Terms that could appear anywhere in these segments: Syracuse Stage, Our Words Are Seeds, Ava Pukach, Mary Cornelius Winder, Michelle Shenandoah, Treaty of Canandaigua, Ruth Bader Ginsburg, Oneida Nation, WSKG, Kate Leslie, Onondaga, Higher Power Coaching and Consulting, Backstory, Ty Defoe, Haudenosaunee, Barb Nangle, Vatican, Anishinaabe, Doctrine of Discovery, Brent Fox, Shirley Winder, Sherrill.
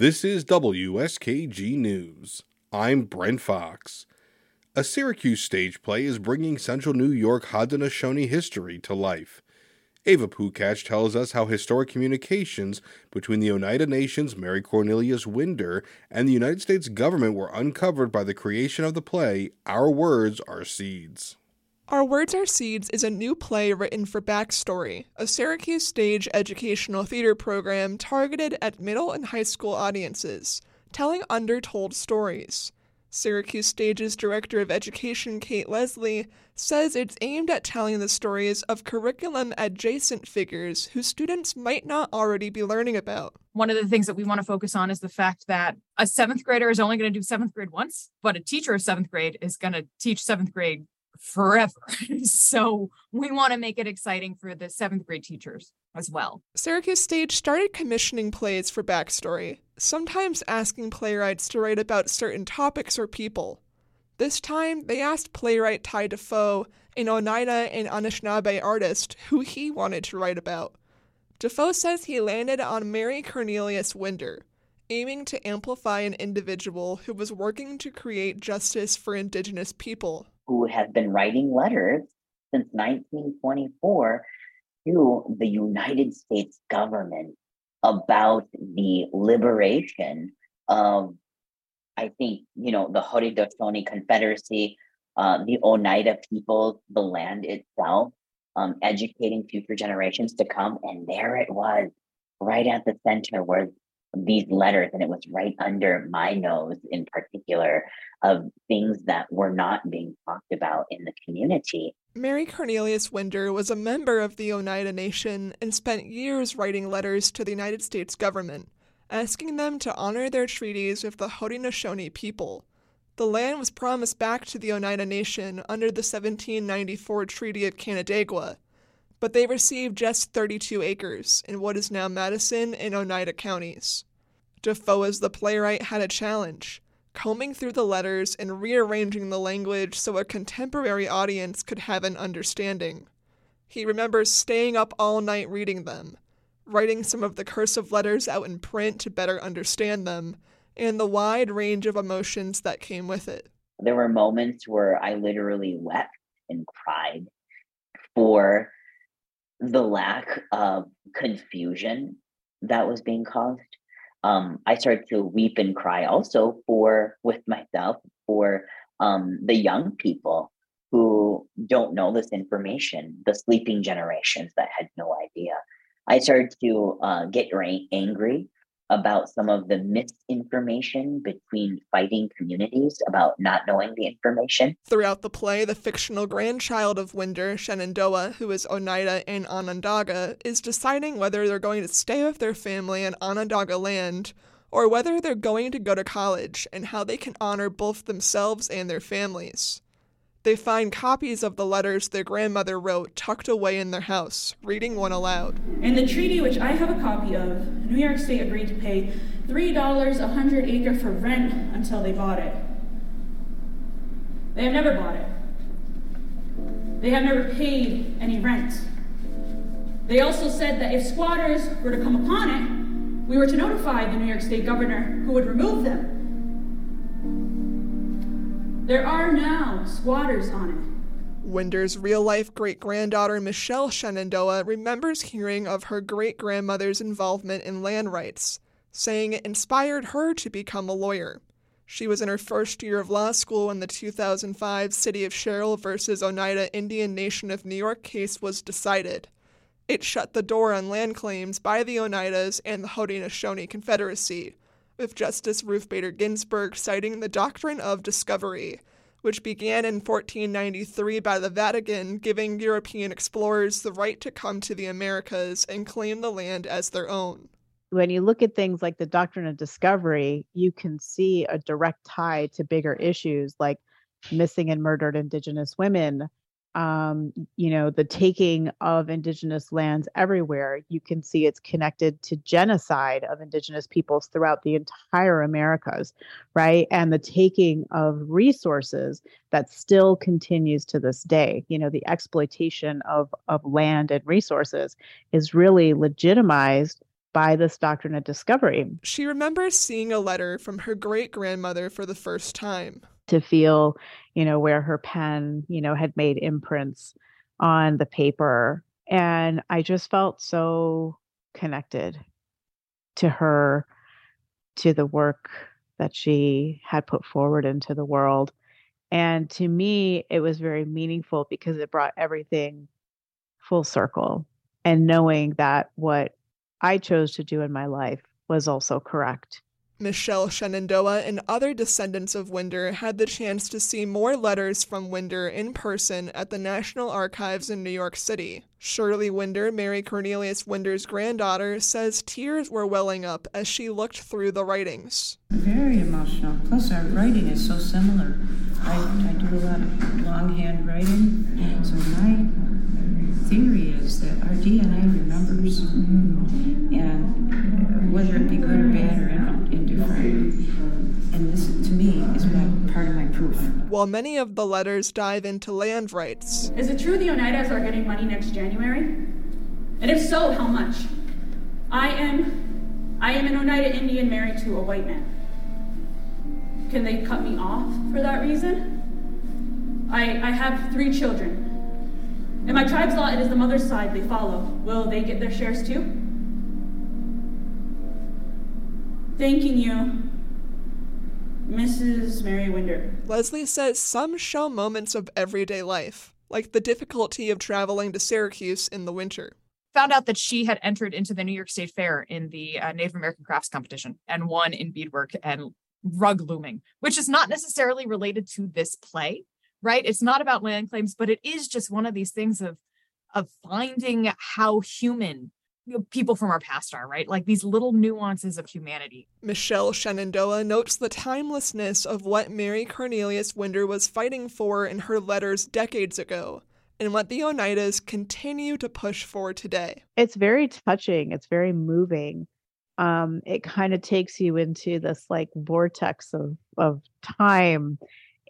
This is WSKG News. I'm Brent Fox. A Syracuse stage play is bringing Central New York Haudenosaunee history to life. Ava Pukach tells us how historic communications between the Oneida Nation's Mary Cornelius Winder and the United States government were uncovered by the creation of the play Our Words Are Seeds. Our Words Are Seeds is a new play written for Backstory, a Syracuse Stage educational theater program targeted at middle and high school audiences, telling undertold stories. Syracuse Stage's Director of Education, Kate Leslie, says it's aimed at telling the stories of curriculum-adjacent figures who students might not already be learning about. One of the things that we want to focus on is the fact that a 7th grader is only going to do 7th grade once, but a teacher of 7th grade is going to teach 7th grade forever. So we want to make it exciting for the 7th grade teachers as well. Syracuse Stage started commissioning plays for Backstory, sometimes asking playwrights to write about certain topics or people. This time, they asked playwright Ty Defoe, an Oneida and Anishinaabe artist, who he wanted to write about. Defoe says he landed on Mary Cornelius Winder, aiming to amplify an individual who was working to create justice for Indigenous people, who had been writing letters since 1924 to the United States government about the liberation of, I think, you know, the Haudenosaunee Confederacy, the Oneida people, the land itself, educating future generations to come. And there it was, right at the center were these letters, and it was right under my nose in particular, of things that were not being talked about in the community. Mary Cornelius Winder was a member of the Oneida Nation and spent years writing letters to the United States government, asking them to honor their treaties with the Haudenosaunee people. The land was promised back to the Oneida Nation under the 1794 Treaty of Canandaigua, but they received just 32 acres in what is now Madison and Oneida counties. Defoe as the playwright had a challenge, combing through the letters and rearranging the language so a contemporary audience could have an understanding. He remembers staying up all night reading them, writing some of the cursive letters out in print to better understand them, and the wide range of emotions that came with it. There were moments where I literally wept and cried for the lack of confusion that was being caused. I started to weep and cry also for the young people who don't know this information, the sleeping generations that had no idea. I started to get angry about some of the misinformation between fighting communities about not knowing the information. Throughout the play, the fictional grandchild of Winder, Shenandoah, who is Oneida and Onondaga, is deciding whether they're going to stay with their family in Onondaga land or whether they're going to go to college and how they can honor both themselves and their families. They find copies of the letters their grandmother wrote tucked away in their house, reading one aloud. In the treaty, which I have a copy of, New York State agreed to pay $3 100 acre for rent until they bought it. They have never bought it. They have never paid any rent. They also said that if squatters were to come upon it, we were to notify the New York State governor, who would remove them. There are now squatters on it. Winder's real-life great-granddaughter Michelle Shenandoah remembers hearing of her great-grandmother's involvement in land rights, saying it inspired her to become a lawyer. She was in her first year of law school when the 2005 City of Sherrill versus Oneida Indian Nation of New York case was decided. It shut the door on land claims by the Oneidas and the Haudenosaunee Confederacy, with Justice Ruth Bader Ginsburg citing the Doctrine of Discovery, which began in 1493 by the Vatican, giving European explorers the right to come to the Americas and claim the land as their own. When you look at things like the Doctrine of Discovery, you can see a direct tie to bigger issues like missing and murdered Indigenous women, the taking of Indigenous lands everywhere. You can see it's connected to genocide of Indigenous peoples throughout the entire Americas, right? And the taking of resources that still continues to this day. You know, the exploitation of land and resources is really legitimized by this doctrine of discovery. She remembers seeing a letter from her great-grandmother for the first time. To feel, where her pen, had made imprints on the paper. And I just felt so connected to her, to the work that she had put forward into the world. And to me, it was very meaningful because it brought everything full circle, and knowing that what I chose to do in my life was also correct. Michelle Shenandoah and other descendants of Winder had the chance to see more letters from Winder in person at the National Archives in New York City. Shirley Winder, Mary Cornelius Winder's granddaughter, says tears were welling up as she looked through the writings. Very emotional. Plus, our writing is so similar. I do a lot of longhand writing, so my theory is that our DNA remembers, and whether it be good or bad or indifferent, and this, to me, is part of my proof. While many of the letters dive into land rights. Is it true the Oneidas are getting money next January? And if so, how much? I am an Oneida Indian married to a white man. Can they cut me off for that reason? I have 3 children. In my tribe's law, it is the mother's side they follow. Will they get their shares too? Thanking you, Mrs. Mary Winder. Leslie says some show moments of everyday life, like the difficulty of traveling to Syracuse in the winter. Found out that she had entered into the New York State Fair in the Native American crafts competition and won in beadwork and rug looming, which is not necessarily related to this play, right? It's not about land claims, but it is just one of these things of finding how human people from our past are, right? Like these little nuances of humanity. Michelle Shenandoah notes the timelessness of what Mary Cornelius Winder was fighting for in her letters decades ago, and what the Oneidas continue to push for today. It's very touching. It's very moving. It kind of takes you into this like vortex of time,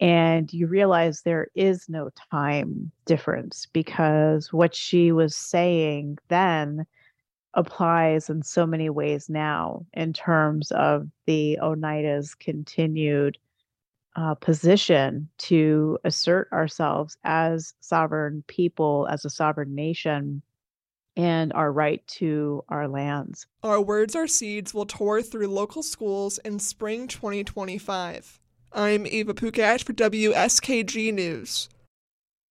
and you realize there is no time difference because what she was saying then applies in so many ways now in terms of the Oneida's continued position to assert ourselves as sovereign people, as a sovereign nation, and our right to our lands. Our Words Are Seeds will tour through local schools in spring 2025. I'm Ava Pukach for WSKG News.